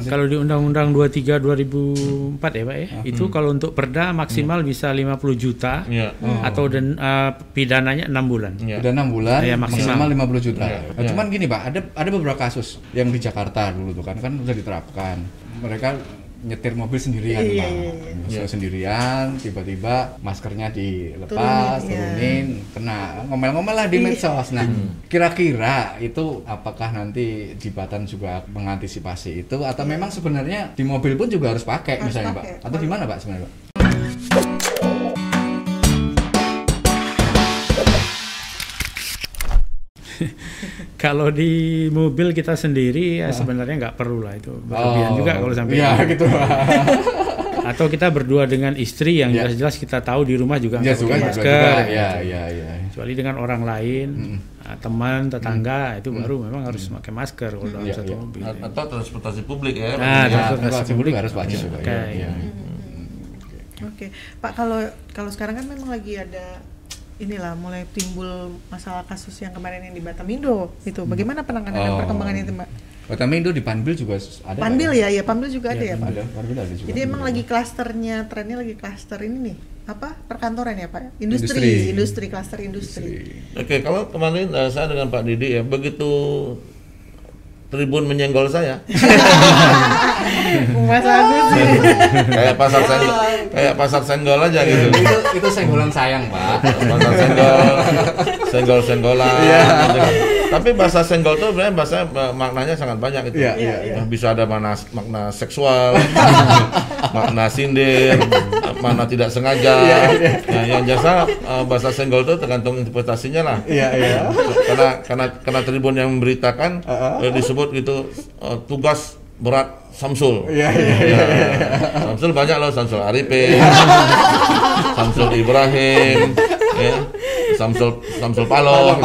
Kalau di Undang-Undang 23 2004 ya Pak ya, itu kalau untuk perda maksimal bisa 50 juta atau pidananya 6 bulan. Pidana 6 bulan, maksimal 50 juta. Nah, cuman gini Pak, ada beberapa kasus yang di Jakarta dulu tuh kan udah diterapkan. Mereka nyetir mobil sendirian, Pak. Sendirian, tiba-tiba maskernya dilepas, turunin, kena ngomel-ngomel lah di medsos. Nah, kira-kira itu apakah nanti jibatan juga mengantisipasi itu, atau memang sebenarnya di mobil pun juga harus pakai misalnya, Pak? Atau gimana, Pak, sebenarnya, Pak? Kalau di mobil kita sendiri ya sebenarnya nggak perlu lah itu berlebihan juga kalau sampai gitu. Atau kita berdua dengan istri yang jelas-jelas kita tahu di rumah juga nggak pakai masker. Kecuali dengan orang lain, teman, tetangga itu baru memang harus pakai masker kalau dalam satu mobil. Atau transportasi publik ya. Nah, transportasi publik harus wajib juga. Oke, Pak, kalau sekarang kan memang lagi ada inilah mulai timbul masalah kasus yang kemarin yang di Batamindo itu. Bagaimana penanganan dan perkembangan itu, Mbak? Batamindo di Pambil juga ada. Pambil ya, ya Pambil juga ada ya, Pak. Jadi emang lagi klasternya, trennya lagi klaster ini nih. Apa? Perkantoran ya, Pak? Industri, klaster industri. Oke, kalau kemarin saya dengan Pak Didi ya, begitu Tribun menyenggol saya. Mas Agus sih. Kayak pasar senggol aja gitu. Itu senggolan sayang, Pak. Pasar senggol-senggolan. Iya. Tapi bahasa senggol itu sebenarnya bahasa maknanya sangat banyak itu. Iya, iya. Bisa ada makna seksual, makna sindir, makna tidak sengaja. Nah, yang jasa bahasa senggol itu tergantung interpretasinya lah. Iya, iya. Karena Tribun yang memberitakan disebut gitu tugas berat Syamsul. Syamsul banyak loh, Syamsul Arifin, Syamsul Ibrahim, Syamsul Palong.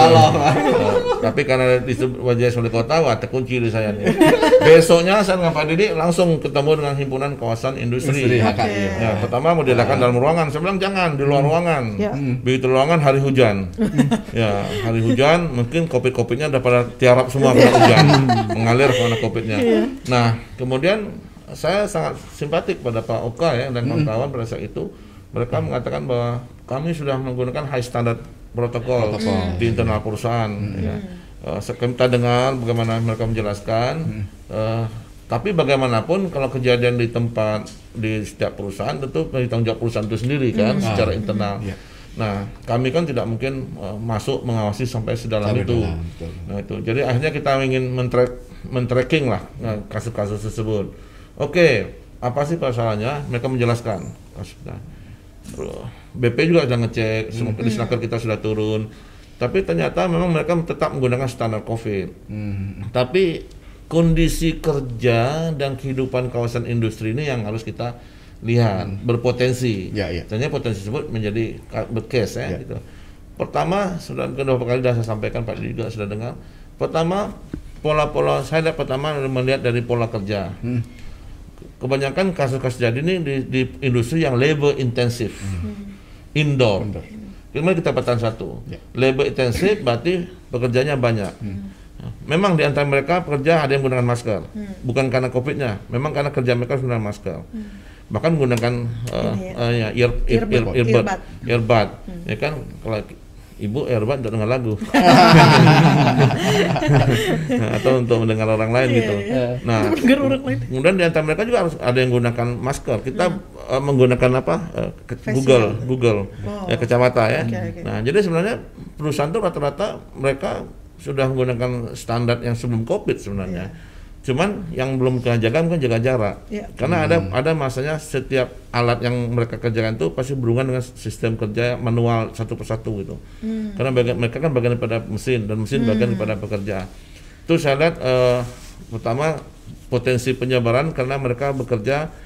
Tapi karena disebut wajah wali kota, wah terkunci di saya nih. Besoknya saya dengan Pak Deddy langsung ketemu dengan himpunan kawasan industri. Ya, pertama mau dilakukan dalam ruangan, saya bilang jangan di luar ruangan. Begitu ruangan hari hujan. Ya, hari hujan mungkin covid-covidnya udah pada tiarap semua karena hujan mengalir karena covidnya. Nah, kemudian saya sangat simpatik pada Pak Oka ya dan kawan-kawan pada saat itu. Mereka mengatakan bahwa kami sudah menggunakan high standard protokol. Di internal perusahaan. Kita dengar bagaimana mereka menjelaskan. Tapi bagaimanapun kalau kejadian di tempat di setiap perusahaan tentu ditanggung jawab perusahaan itu sendiri kan secara internal. Nah, kami kan tidak mungkin masuk mengawasi sampai sedalam itu. Nah, itu. Jadi akhirnya kita ingin men-tracking lah kasus-kasus tersebut. Oke, apa sih masalahnya? Mereka menjelaskan. BP juga sudah ngecek, di snaker kita sudah turun. Tapi ternyata memang mereka tetap menggunakan standar COVID. Tapi kondisi kerja dan kehidupan kawasan industri ini yang harus kita lihat berpotensi. Ternyata potensi tersebut menjadi berkes ya. Gitu. Pertama, sudah kedua kali sudah saya sampaikan, Pak Didi juga sudah dengar. Pertama, pola-pola saya melihat dari pola kerja. Kebanyakan kasus-kasus jadi ini di industri yang labor intensif, indoor. Kemudian kita petakan satu, labor intensif berarti pekerjanya banyak. Memang di antara mereka pekerja ada yang menggunakan masker, bukan karena COVID-nya, memang karena kerja mereka menggunakan masker. Bahkan menggunakan earbud, ya kan kalau ibu earbud untuk dengar lagu atau untuk mendengar orang lain gitu. Nah, kemudian di antara mereka juga harus ada yang menggunakan masker. Kita menggunakan apa? Google ya, kacamata ya. Nah, jadi sebenarnya perusahaan itu rata-rata mereka sudah menggunakan standar yang sebelum COVID sebenarnya. Cuman yang belum kejaga mungkin jaga jarak. Karena ada masanya setiap alat yang mereka kerjakan itu pasti berhubungan dengan sistem kerja manual satu persatu gitu. Karena mereka kan bagian daripada mesin dan mesin bagian daripada pekerja. Itu saya lihat pertama potensi penyebaran karena mereka bekerja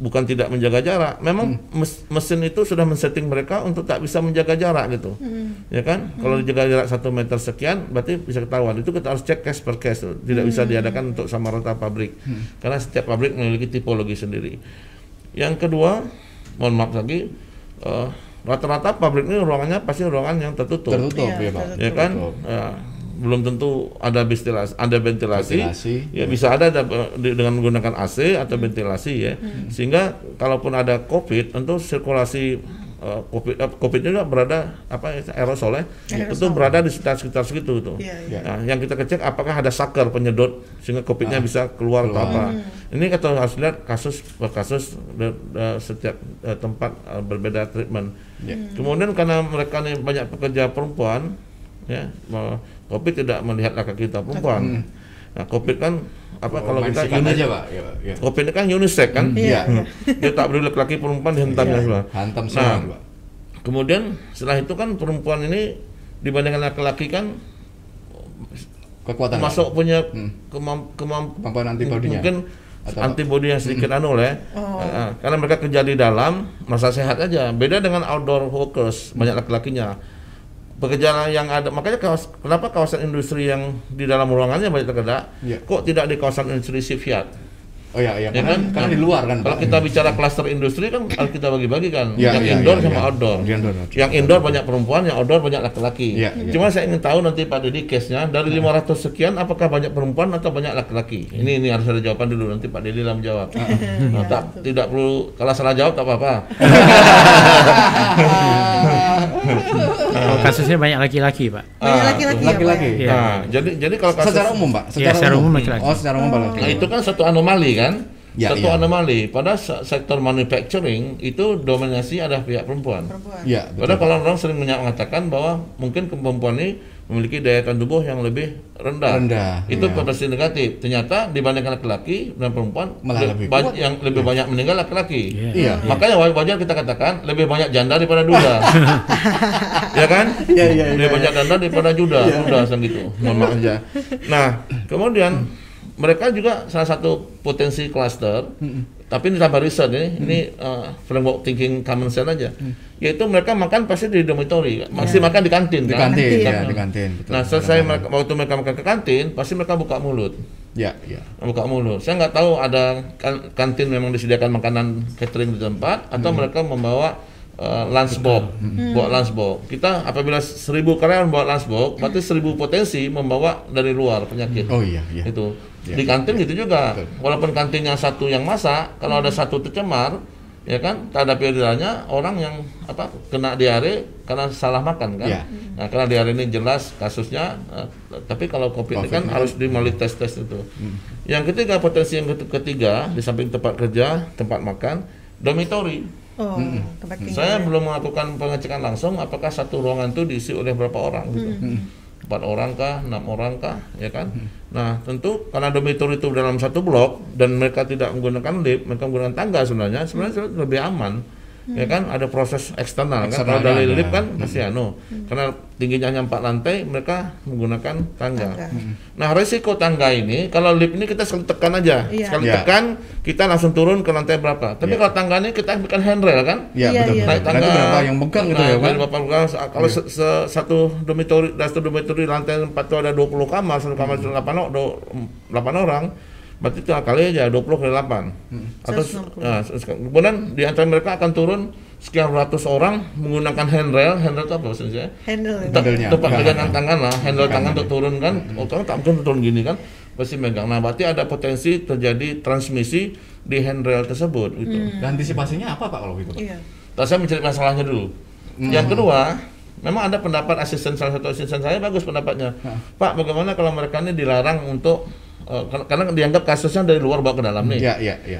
bukan tidak menjaga jarak. Memang mesin itu sudah men-setting mereka untuk tak bisa menjaga jarak gitu. Ya kan? Kalau dijaga jarak 1 meter sekian berarti bisa ketahuan. Itu kita harus cek case per case. Tidak bisa diadakan untuk sama rata pabrik. Karena setiap pabrik memiliki tipologi sendiri. Yang kedua, mohon maaf lagi, rata-rata pabrik ini ruangannya pasti ruangan yang tertutup. Ya kan? belum tentu ada ventilasi, ya bisa ada dengan menggunakan AC atau ventilasi ya, sehingga kalaupun ada COVID tentu sirkulasi COVID-nya juga berada aerosolnya itu berada di sekitar segitu tuh. Nah, yang kita cek apakah ada saker penyedot sehingga COVID-nya bisa keluar atau apa. Ini kita harus lihat kasus per kasus, setiap tempat berbeda treatment. Kemudian karena mereka ini banyak pekerja perempuan, ya, COVID tidak melihat laka kita perempuan. Nah, COVID kan kalau kita COVID kan unisex kan, dia tak peduli laki-laki perempuan dihentamnya semua. Kemudian setelah itu kan perempuan ini dibandingkan laki-laki kan kekuatan masuk punya kemampuan antibodinya, mungkin antibodi yang sedikit karena mereka kerja di dalam masa sehat aja. Beda dengan outdoor workers, banyak laki-lakinya. Pekerjaan yang ada, makanya kenapa kawasan industri yang di dalam ruangannya banyak terkena, kok tidak di kawasan industri Shipyard? Karena di luar kan. Kalau kita bicara klaster industri kan harus kita bagi-bagi kan, yang indoor sama outdoor. Yang indoor banyak perempuan, yang outdoor banyak laki-laki. Cuma saya ingin tahu nanti Pak Deddy case-nya, dari 500 sekian apakah banyak perempuan atau banyak laki-laki? Ini harus ada jawaban dulu, nanti Pak Deddy lah menjawab. Tidak perlu, kalau salah jawab tak apa-apa. Kasusnya banyak laki-laki, Pak. Laki-laki. Jadi kalau kasus secara umum, Pak. Secara umum laki-laki. Secara umum laki-laki. Nah, itu kan satu anomali kan? Anomali. Pada sektor manufacturing itu dominasi ada pihak perempuan. Padahal kalau orang sering mengatakan bahwa mungkin perempuan ini memiliki daya tahan tubuh yang lebih rendah. Itu potensi negatif. Ternyata dibandingkan laki-laki dan perempuan yang lebih banyak meninggal laki-laki. Makanya wajar kita katakan lebih banyak janda daripada duda. Lebih banyak janda daripada duda sama gitu. Mohon maaf aja. Nah, kemudian mereka juga salah satu potensi cluster, tapi ini tambah riset ini framework thinking common sense aja, yaitu mereka makan pasti di dormitory, masih makan di kantin kan? Di kantin, betul. Nah, selesai waktu mereka makan ke kantin, pasti mereka buka mulut. Buka mulut. Saya nggak tahu ada kantin memang disediakan makanan catering di tempat, atau mereka membawa lunchbox, bawa lunchbox. Kita apabila 1000 karyawan bawa lunchbox, berarti 1000 potensi membawa dari luar penyakit. Itu di kantin gitu juga. Walaupun kantinnya satu yang masak, kalau ada satu tercemar, ya kan, tak ada pilihannya orang yang kena diare karena salah makan kan. Nah, karena diare ini jelas kasusnya, tapi kalau COVID ini kan harus dimulai tes itu. Yang ketiga, potensi yang ketiga di samping tempat kerja, tempat makan, dormitory. Saya belum melakukan pengecekan langsung apakah satu ruangan itu diisi oleh berapa orang gitu. 4 orang kah, 6 orang kah, ya kan? Nah, tentu karena dormitori itu dalam satu blok dan mereka tidak menggunakan lift, mereka menggunakan tangga sebenarnya lebih aman. Ya kan, ada proses eksternal kan, kalau dari lift kan masih karena tingginya hanya 4 lantai, mereka menggunakan tangga. Nah, resiko tangga ini, kalau lift ini kita sekali tekan aja, sekali tekan kita langsung turun ke lantai berapa. Tapi kalau tangga ini kita bikin handrail kan, naik tangga berapa yang megang gitu ya kan. Kalau satu dormitori, lantai 4 itu ada 20 kamar, satu kamar 8 orang. Berarti itu kali aja 20 kali 8, atau kemudian di antara mereka akan turun sekian ratus orang menggunakan handrail itu apa maksudnya? Tempat pegangan tangan lah, handle tangan untuk turun kan, orang tak mungkin turun gini kan, pasti megang. Nah, berarti ada potensi terjadi transmisi di handrail tersebut gitu. Dan antisipasinya apa, Pak, kalau gitu, Pak? Saya mencari masalahnya dulu. Yang kedua, memang ada pendapat asisten, salah satu asisten saya bagus pendapatnya. Pak, bagaimana kalau mereka ini dilarang untuk karena dianggap kasusnya dari luar bawa ke dalam nih.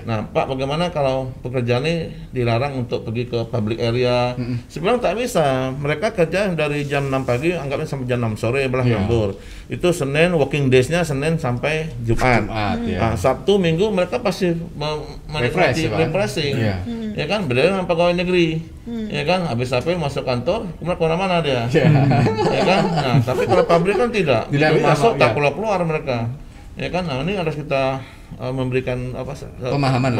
Nah, Pak, bagaimana kalau pekerjaan ini dilarang untuk pergi ke public area? Sebenarnya tak bisa. Mereka kerja dari jam 6 pagi anggapnya sampai jam 6 sore belah lembur. Itu Senin, working days-nya Senin sampai Jumat. Nah, Sabtu, Minggu mereka pasti menikmati refreshing. Ya kan, beda dengan pegawai negeri. Ya kan, habis sampai masuk kantor, kemudian kemana-mana dia. Ya kan? Nah, tapi kalau pabrik kan tidak. Masuk tak keluar-keluar mereka. Ya kan, nah ini harus kita memberikan pemahaman.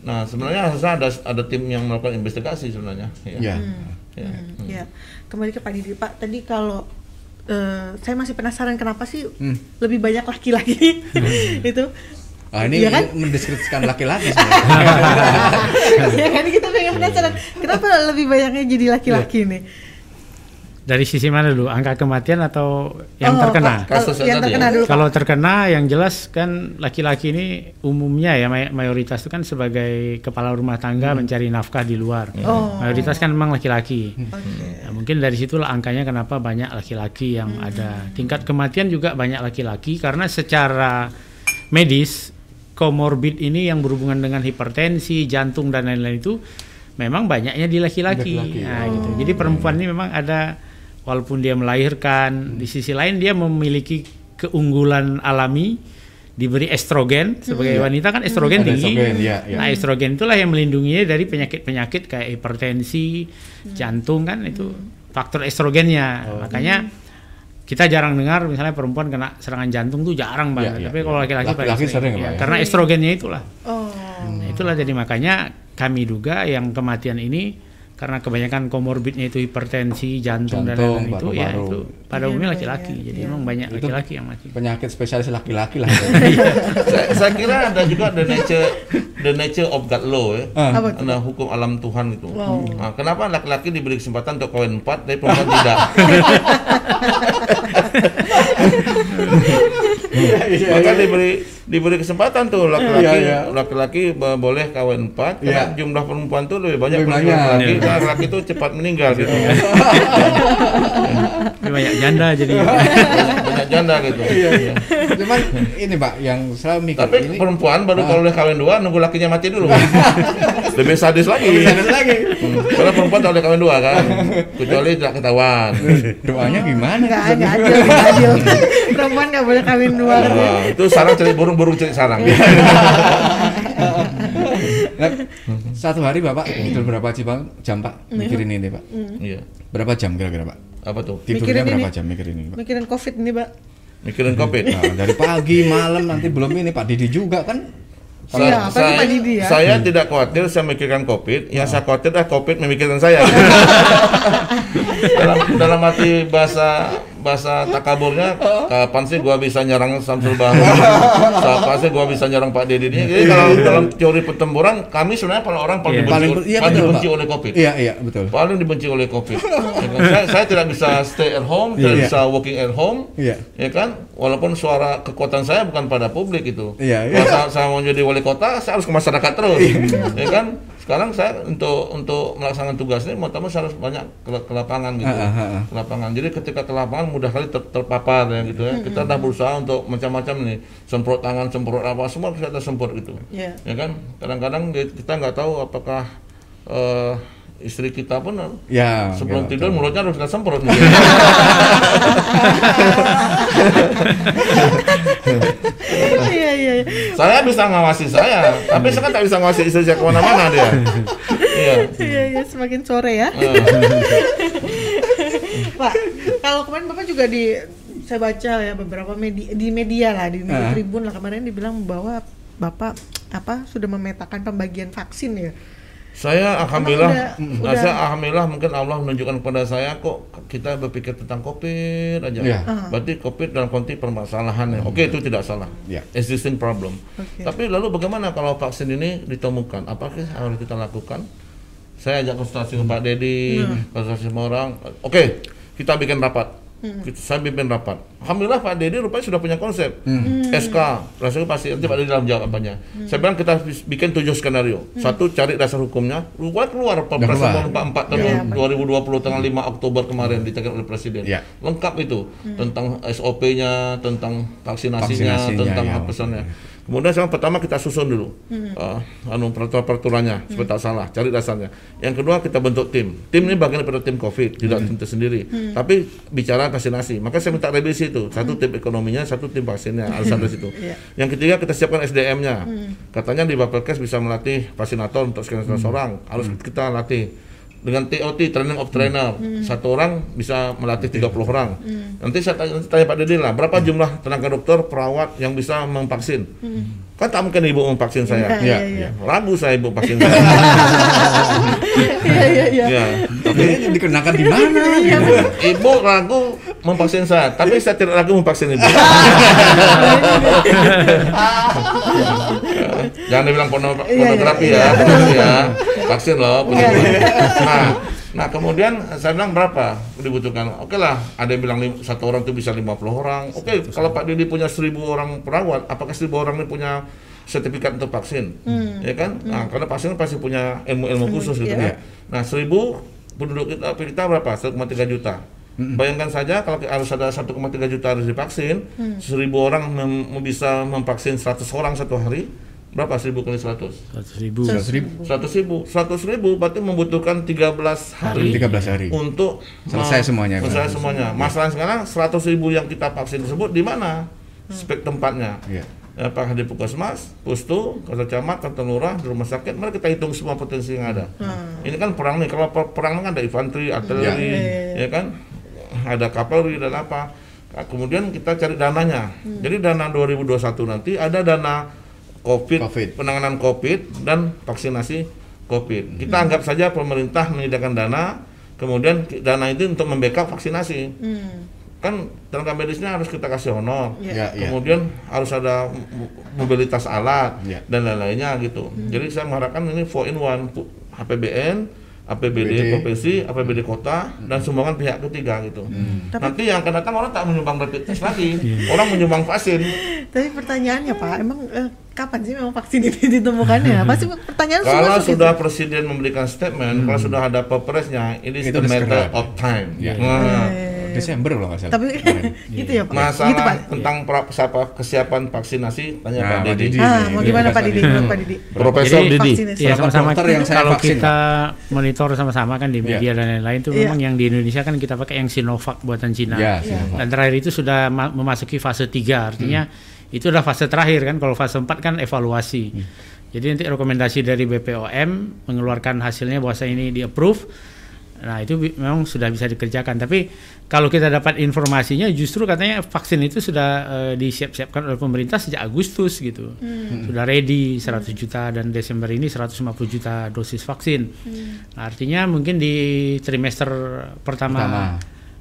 Nah, sebenarnya harusnya ada tim yang melakukan investigasi sebenarnya. Kembali ke Pak Didi, Pak, tadi kalau saya masih penasaran kenapa sih lebih banyak laki-laki itu. Ah, ini mendeskripsikan laki-laki sebenarnya. Kita pengen penasaran kenapa lebih banyaknya jadi laki-laki nih. Dari sisi mana dulu? Angka kematian atau yang terkena? Yang terkena dulu. Kalau terkena yang jelas kan laki-laki ini umumnya ya mayoritas itu kan sebagai kepala rumah tangga mencari nafkah di luar. Mayoritas kan memang laki-laki. Nah, mungkin dari situlah angkanya kenapa banyak laki-laki yang ada. Tingkat kematian juga banyak laki-laki karena secara medis komorbid ini yang berhubungan dengan hipertensi, jantung dan lain-lain itu memang banyaknya di laki-laki. Nah, gitu. Jadi perempuan ini memang ada. Walaupun dia melahirkan, di sisi lain dia memiliki keunggulan alami, diberi estrogen. Sebagai wanita kan estrogen tinggi. Nah, estrogen itulah yang melindunginya dari penyakit-penyakit kayak hipertensi, jantung kan itu faktor estrogennya. Makanya kita jarang dengar misalnya perempuan kena serangan jantung tuh jarang banget. Tapi kalau laki-laki sering karena estrogennya itulah. Nah, itulah jadi makanya kami duga yang kematian ini karena kebanyakan komorbidnya itu hipertensi, jantung dan lain-lain itu ya itu pada umumnya laki-laki. Jadi memang banyak laki-laki yang mati. Penyakit spesialis laki-laki lah. Saya kira ada juga the nature of God law ya. Nah, hukum alam Tuhan itu. Wow. Nah, kenapa laki-laki diberi kesempatan untuk kawin 4 tapi perempuan tidak? Maka diberi kesempatan tuh laki-laki boleh kawin 4 karena jumlah perempuan tuh lebih banyak laki-laki itu cepat meninggal gitu. Banyak janda jadi gitu. Cuman ini Pak yang saya mikir tapi ini, perempuan baru kalau udah kawin 2 nunggu lakinya mati dulu. Lebih sadis lagi. Karena perempuan kalau udah kawin 2 kan kecuali tidak ketahuan. Doanya gimana? Enggak adil. Perempuan enggak boleh kawin 2. Itu sarang cari burung-burung cari sarang. Satu hari Bapak tidur berapa jam Pak? Mikirin ini Pak. Iya. Berapa jam kira-kira Pak? Apa tuh? Tidurnya berapa jam mikirin ini Pak? Mikirin Covid ini Pak. Mikirin Covid. Dari pagi malam nanti belum ini Pak Didi juga kan. Saya tidak khawatir saya memikirkan Covid, yang saya khawatir adalah Covid memikirkan saya. dalam arti bahasa takaburnya, kapan sih gua bisa nyerang Syamsul Bahri? Kapan sih gua bisa nyerang Pak Deddy? Jadi kalau dalam teori pertempuran, kami sebenarnya para orang paling dibenci oleh Covid. Iya, betul. Paling dibenci oleh Covid. Ya kan? saya tidak bisa stay at home, tidak bisa working at home, ya kan? Walaupun suara kekuatan saya bukan pada publik itu. Kalau saya mau jadi kota, saya harus ke masyarakat terus, ya kan? Sekarang saya untuk melaksanakan tugas ini, mau tahu saya harus banyak ke lapangan gitu, ke lapangan. Jadi ketika ke lapangan mudah kali terpapar ya gitu ya. Kita dah berusaha untuk macam-macam nih, semprot tangan, semprot apa, semua kita semprot gitu, ya kan? Kadang-kadang kita nggak tahu apakah istri kita pun sebelum tidur mulutnya harus kita semprot. Gitu. Saya bisa ngawasi saya, tapi saya kan tak bisa ngawasi istri saya kemana-mana dia. Iya, semakin sore ya. Pak, kalau kemarin Bapak juga saya baca ya beberapa media lah, di Tribun lah kemarin dibilang bahwa Bapak sudah memetakan pembagian vaksin ya. Saya alhamdulillah, mungkin Allah menunjukkan kepada saya kok kita berpikir tentang Covid aja. Berarti Covid dalam konteks permasalahan. Oke, itu tidak salah. Existing problem. Tapi lalu bagaimana kalau vaksin ini ditemukan? Apakah harus kita lakukan? Saya ajak konsultasi Pak Deddy, konsultasi sama orang. Oke, kita bikin rapat. Saya pimpin rapat. Alhamdulillah Pak Deddy rupanya sudah punya konsep SK, rasanya pasti nanti Pak Deddy dalam jawab apanya. Saya bilang kita bikin 7 skenario. 1, cari dasar hukumnya. Rupanya keluar Perpres Nomor 44 tahun 2020 tanggal 5 Oktober kemarin ditekan oleh Presiden. Lengkap itu tentang SOP-nya, tentang vaksinasinya, tentang pesannya. Kemudian yang pertama kita susun dulu peraturan-peraturannya supaya tak salah, cari dasarnya. Yang kedua kita bentuk tim ini bagian daripada tim Covid, tidak tim tersendiri, tapi bicara vaksinasi. Maka saya minta revisi itu, 1 tim ekonominya, 1 tim vaksinnya, alasan dari situ. Yang ketiga kita siapkan SDM-nya, katanya di Bapelkes bisa melatih vaksinator untuk sekian orang, harus kita latih. Dengan TOT, training of trainer, 1 orang bisa melatih 30 orang. Nanti saya tanya Pak Deddy lah, berapa jumlah tenaga dokter, perawat yang bisa memvaksin? Kan tak mungkin ibu memvaksin saya. Ragu saya ibu vaksin saya. Tapi dikenakan di mana? Ibu ragu memvaksin saya, tapi saya tidak ragu memvaksin ibu. Jangan dibilang pornografi ya, vaksin loh. Nah, Nah kemudian saya bilang berapa dibutuhkan, oke lah, ada yang bilang satu orang itu bisa 50 orang, oke, kalau Pak Didi punya 1000 orang perawat, apakah 1000 orang ini punya sertifikat untuk vaksin, ya kan? Nah, karena vaksin pasti punya ilmu-ilmu khusus gitu ya. Nah 1000 penduduk kita berapa? 1,3 juta. Bayangkan saja kalau harus ada 1,3 juta harus divaksin, 1000 orang bisa memvaksin 100 orang satu hari, berapa? 1000 kali 100? 100.000 berarti membutuhkan 13 hari untuk selesai semuanya. Selesai semuanya. Masalah sekarang 100.000 yang kita vaksin tersebut di mana spek tempatnya? Apakah di puskesmas, pustu, kantor camat, kantor lurah, di rumah sakit, mari kita hitung semua potensi yang ada. Ini kan perang nih, kalau perang kan ada infanteri, artileri, ya kan? Ada kapolri dan apa. Nah, kemudian kita cari dananya. Jadi dana 2021 nanti ada dana COVID, penanganan COVID dan vaksinasi COVID. Kita anggap saja pemerintah menyediakan dana, kemudian dana itu untuk membackup vaksinasi. Kan tenaga medisnya harus kita kasih honor, kemudian harus ada mobilitas alat dan lain-lainnya gitu. Jadi saya mengharapkan ini 4 in 1, APBN, APBD provinsi, APBD kota, dan sumbangan pihak ketiga gitu. Nanti yang akan datang orang tak menyumbang rapid test lagi, orang menyumbang vaksin. Tapi pertanyaannya Pak, emang kapan sih memang vaksin itu ditemukannya? Pasti pertanyaan kalau sudah itu. Presiden memberikan statement, kalau sudah ada pepresnya, ini is the matter of time. Desember loh nggak salah. Tapi gitu ya Pak. Masalah gitu, Pak. Tentang kesiapan vaksinasi tanya Pak Deddy. Mau gimana Pak Deddy? Profesor Deddy. Ya sama-sama. Kalau kita monitor sama-sama kan di media dan lain-lain itu memang yang di Indonesia kan kita pakai yang Sinovac buatan Cina. Dan terakhir itu sudah memasuki fase 3, artinya itu adalah fase terakhir kan. Kalau fase 4 kan evaluasi. Jadi nanti rekomendasi dari BPOM mengeluarkan hasilnya bahwa ini di approve. Nah itu memang sudah bisa dikerjakan, tapi kalau kita dapat informasinya justru katanya vaksin itu sudah disiap-siapkan oleh pemerintah sejak Agustus gitu, sudah ready 100 juta dan Desember ini 150 juta dosis vaksin. Nah, artinya mungkin di trimester pertama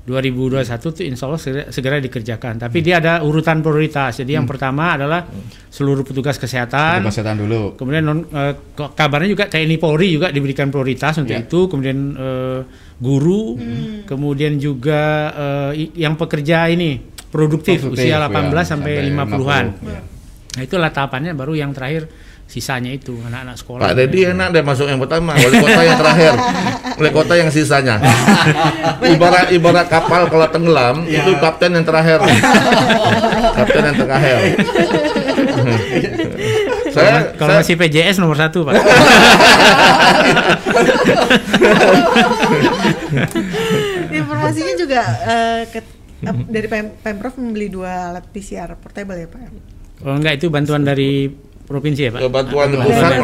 2021 itu insya Allah segera dikerjakan. Tapi dia ada urutan prioritas. Jadi yang pertama adalah seluruh petugas kesehatan. Petugas kesehatan dulu. Kemudian kabarnya juga TNI Polri juga diberikan prioritas untuk itu. Kemudian guru. Kemudian juga yang pekerja ini produktif usia 18 sampai 50-an. Nah itulah tahapannya. Baru yang terakhir sisanya itu anak-anak sekolah. Pak Deddy enak deh masuk yang pertama, wali kota yang terakhir, wali kota yang sisanya. Ibarat kapal kalau tenggelam itu kapten yang terakhir, kapten yang terakhir. Kalau masih PJS nomor 1 Pak. Informasinya juga dari Pemprov membeli 2 alat PCR portable ya Pak? Oh enggak, itu bantuan dari provinsi ya Pak? Bantuan pusat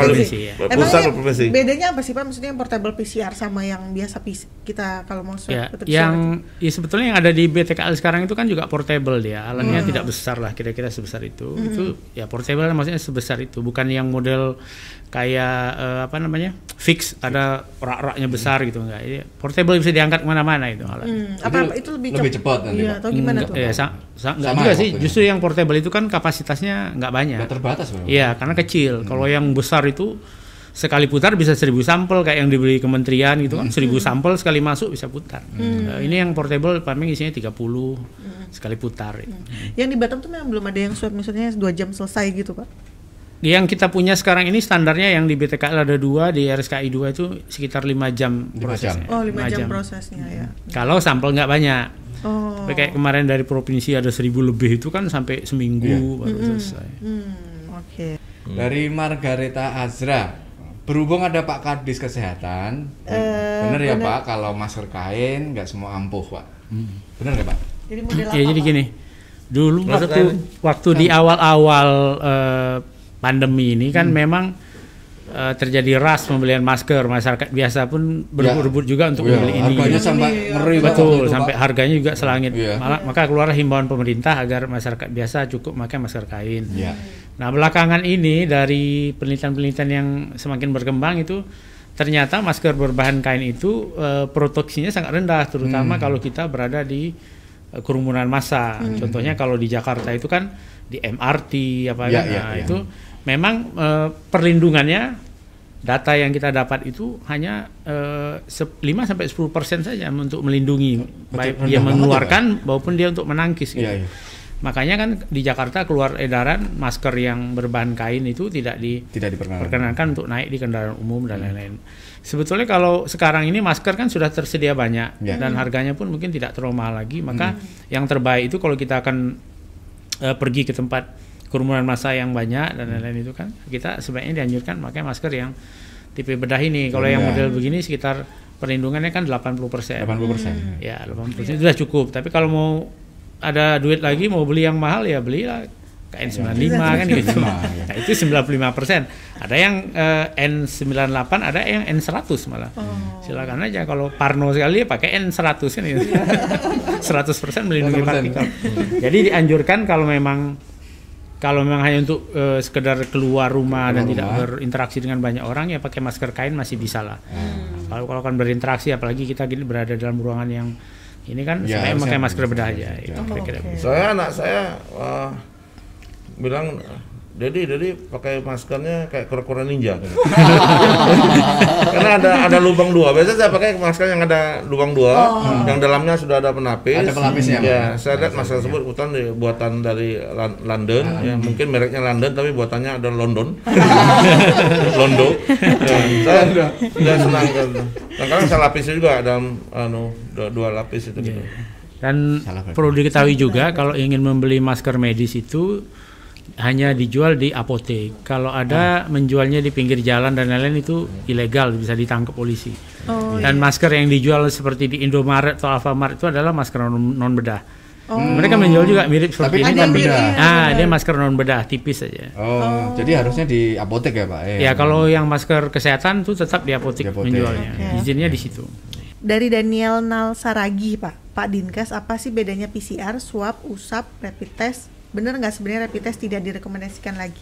provinsi. Bedanya apa sih Pak? Maksudnya yang portable PCR sama yang biasa kita kalau mau swab? Ya sebetulnya yang ada di BTKL sekarang itu kan juga portable dia. Alatnya tidak besar lah, kira-kira sebesar itu. Itu ya portable maksudnya sebesar itu. Bukan yang model kayak apa namanya fix, ada rak-raknya besar gitu, enggak. Jadi, portable bisa diangkat kemana-mana itu alat. Apa itu lebih cepat nanti? Iya, atau gimana tuh? Ya, enggak juga sih. Justru yang portable itu kan kapasitasnya enggak banyak. Terbatas Pak. Iya. Karena kecil. Kalau yang besar itu sekali putar bisa 1000 sampel kayak yang dibeli kementerian gitu kan, 1000 sampel sekali masuk bisa putar. Ini yang portable paling isinya 30 sekali putar. Yang di Batam tuh memang belum ada yang swab misalnya 2 jam selesai gitu Pak? Yang kita punya sekarang ini standarnya yang di BTKL ada 2, di RSKI 2 itu sekitar 5 jam prosesnya. Oh 5 jam prosesnya ya. Kalau sampel nggak banyak. Tapi kayak kemarin dari provinsi ada 1000 lebih itu kan sampai seminggu baru selesai. Oke. Dari Margareta Azra, berhubung ada Pak Kadis Kesehatan, bener ya Pak, kalau masker kain nggak semua ampuh Pak, bener nggak Pak? Jadi model apa? Ya jadi gini, dulu waktu di awal-awal pandemi ini kan memang terjadi ras pembelian masker, masyarakat biasa pun berebut-rebut juga untuk membeli ini. Harganya sampai ngeri, betul, sampai harganya juga selangit. Maka keluar himbauan pemerintah agar masyarakat biasa cukup pakai masker kain. Nah belakangan ini dari penelitian-penelitian yang semakin berkembang itu ternyata masker berbahan kain itu proteksinya sangat rendah, terutama kalau kita berada di kerumunan massa. Contohnya kalau di Jakarta itu kan di MRT apa itu. Memang perlindungannya data yang kita dapat itu hanya 5-10% saja untuk melindungi baik dia mengeluarkan maupun dia untuk menangkis gitu. Iya, iya. Makanya kan di Jakarta keluar edaran masker yang berbahan kain itu tidak diperkenankan untuk naik di kendaraan umum dan lain-lain. Sebetulnya kalau sekarang ini masker kan sudah tersedia banyak dan harganya pun mungkin tidak terlalu mahal lagi. Maka yang terbaik itu kalau kita akan pergi ke tempat kerumunan massa yang banyak dan lain-lain itu kan kita sebaiknya dianjurkan pakai masker yang tipe bedah ini. Kalau yang model begini sekitar perlindungannya kan 80%. 80%. Ya 80% sudah cukup. Tapi kalau mau ada duit lagi mau beli yang mahal ya belilah KN95 kan gitu. Nah, itu 95%. Ada yang N98, ada yang N100 malah. Silakan aja kalau parno sekali pakai N100 kan gitu. 100% melindungi partikel. Jadi dianjurkan kalau memang hanya untuk sekedar keluar rumah dan tidak berinteraksi dengan banyak orang ya pakai masker kain masih bisa lah. Kalau kan berinteraksi apalagi kita gini berada dalam ruangan yang ini kan ya, saya pakai masker bedah aja. Ya. Oh, okay. Saya anak saya bilang, Deddy pakai maskernya kayak kura-kura ninja. Karena ada lubang dua. Biasanya saya pakai masker yang ada lubang dua, yang dalamnya sudah ada penapis. Ada penapisnya. Ya, saya lihat masker tersebut buatan dari London. Ya, mungkin mereknya London tapi buatannya ada London. Londo. Saya sudah senang. Kadang-kadang saya lapisnya juga ada dua lapis itu gitu. Dan perlu diketahui juga kalau ingin membeli masker medis itu hanya dijual di apotek. Kalau ada menjualnya di pinggir jalan dan lain-lain itu ilegal, bisa ditangkap polisi. Dan masker yang dijual seperti di Indomaret atau Alfamaret itu adalah masker non bedah. Mereka menjual juga mirip seperti ini kan bedah. Dia masker non bedah tipis saja. Jadi harusnya di apotek ya, Pak. Ya, kalau yang masker kesehatan itu tetap di apotek menjualnya. Izinnya di situ. Dari Daniel Nalsaragi, Pak Dinkes, apa sih bedanya PCR, swab, usap, rapid test? Benar nggak sebenarnya rapid test tidak direkomendasikan lagi?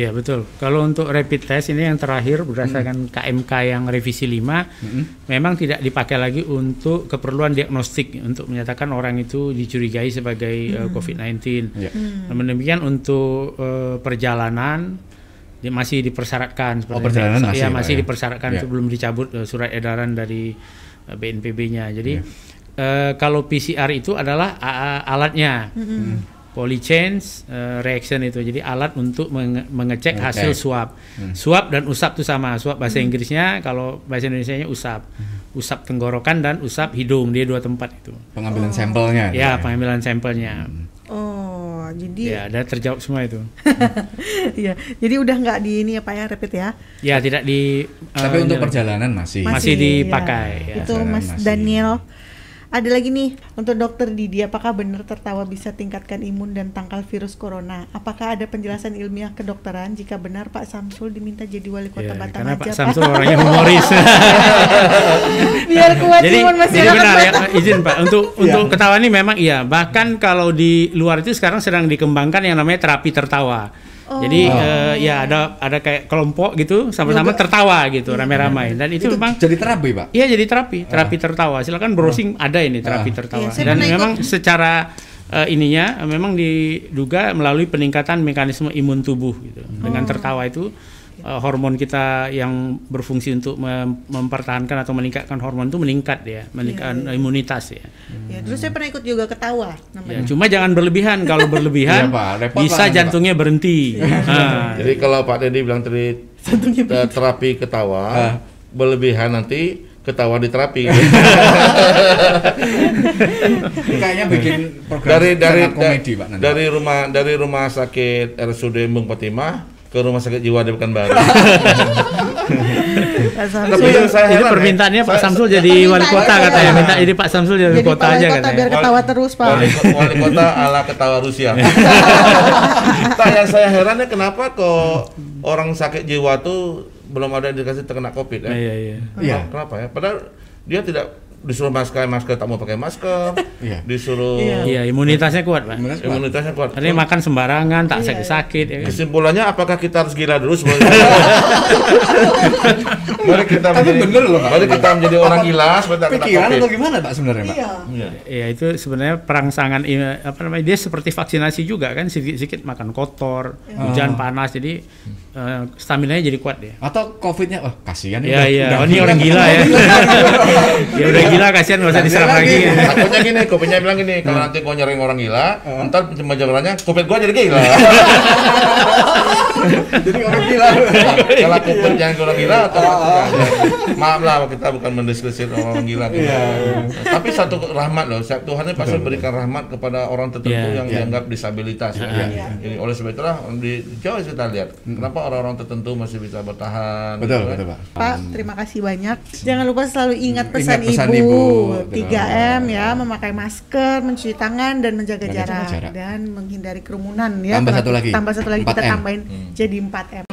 Iya, betul. Kalau untuk rapid test ini yang terakhir berdasarkan KMK yang revisi 5 memang tidak dipakai lagi untuk keperluan diagnostik untuk menyatakan orang itu dicurigai sebagai COVID-19. Namun demikian untuk perjalanan masih dipersyaratkan seperti ya, masih dipersyaratkan itu belum dicabut surat edaran dari BNPB-nya. Jadi kalau PCR itu adalah alatnya. Polychains reaction itu jadi alat untuk mengecek hasil swab. Swab dan usap itu sama. Swab bahasa Inggrisnya, kalau bahasa Indonesianya usap. Usap tenggorokan dan usap hidung, dia dua tempat itu. Pengambilan sampelnya. Ya, pengambilan sampelnya. Jadi ya, ada terjawab semua itu. Ya, jadi udah nggak di ini ya Pak ya rapid ya? Ya tidak di. Tapi untuk perjalanan masih dipakai. Ya. Itu Mas Daniel. Ada lagi nih, untuk Dokter Didi, apakah benar tertawa bisa tingkatkan imun dan tangkal virus corona? Apakah ada penjelasan ilmiah kedokteran? Jika benar, Pak Syamsul diminta jadi wali kota Batam aja, Pak. Karena Pak Syamsul orangnya humoris. Biar kuat imun masyarakat. Benar, ya, izin Pak, untuk ketawa ini memang iya. Bahkan kalau di luar itu sekarang sedang dikembangkan yang namanya terapi tertawa. Jadi ya ada kayak kelompok gitu sama-sama tertawa gitu ramai-ramai dan itu memang jadi terapi Pak. Iya jadi terapi tertawa. Silakan browsing ada ini terapi tertawa. Dan memang secara ininya memang diduga melalui peningkatan mekanisme imun tubuh gitu. Dengan tertawa itu hormon kita yang berfungsi untuk mempertahankan atau meningkatkan hormon itu meningkat ya, meningkatkan imunitas ya. Ya, terus saya pernah ikut juga ketawa namanya. Ya, cuma jangan berlebihan, kalau berlebihan ya, Pak, bisa jantungnya berhenti. Jadi kalau Pak Deddy bilang tadi terapi ketawa, berlebihan nanti ketawa di terapi. Kayaknya bikin program dari komedi Pak Nanda. Dari rumah sakit RSUD Bung Petimah ke rumah sakit jiwa di Pekanbaru. Itu permintaannya Pak Syamsul jadi wali kota katanya. Minta jadi Pak Syamsul jadi wali kota aja katanya. Biar ketawa terus Pak. Wali kota ala ketawa Rusia. Saya herannya kenapa kok orang sakit jiwa tuh belum ada indikasi terkena COVID ya? Iya. Kenapa ya? Padahal dia tidak disuruh masker tak mau pakai masker, disuruh imunitasnya kuat Pak. Imunitasnya kuat. Ini makan sembarangan, tak sakit-sakit. Kesimpulannya apakah kita harus gila dulu sebelum Mari kita menjadi orang gila seperti apa? Pikiran atau gimana Pak sebenarnya Pak? Iya, itu sebenarnya perangsangan apa namanya? Dia seperti vaksinasi juga kan, sedikit-sedikit makan kotor, hujan panas jadi staminanya jadi kuat ya. Atau COVID-nya, oh kasihan ya, udah, ini orang gila ya. Ya udah gila, kasihan nggak usah diserap lagi. Takutnya gini, COVID-nya bilang gini, kalau nanti gua nyerang orang gila, ntar penjelasannya COVID gua jadi gila. Jadi orang gila. Kalau COVID yang orang gila, atau maaf lah, kita bukan mendeskripsikan orang gila. Tapi satu rahmat loh, Tuhan pasti berikan rahmat kepada orang tertentu yang dianggap disabilitas. Oleh sebab itulah di jauh kita lihat, kenapa orang-orang tertentu masih bisa bertahan. Betul, betul, Pak. Pak, terima kasih banyak. Jangan lupa selalu ingat pesan ibu. 3M ya, memakai masker, mencuci tangan, dan menjaga jarak. Dan menghindari kerumunan ya. Tambah satu lagi. Kita tambahin jadi 4M.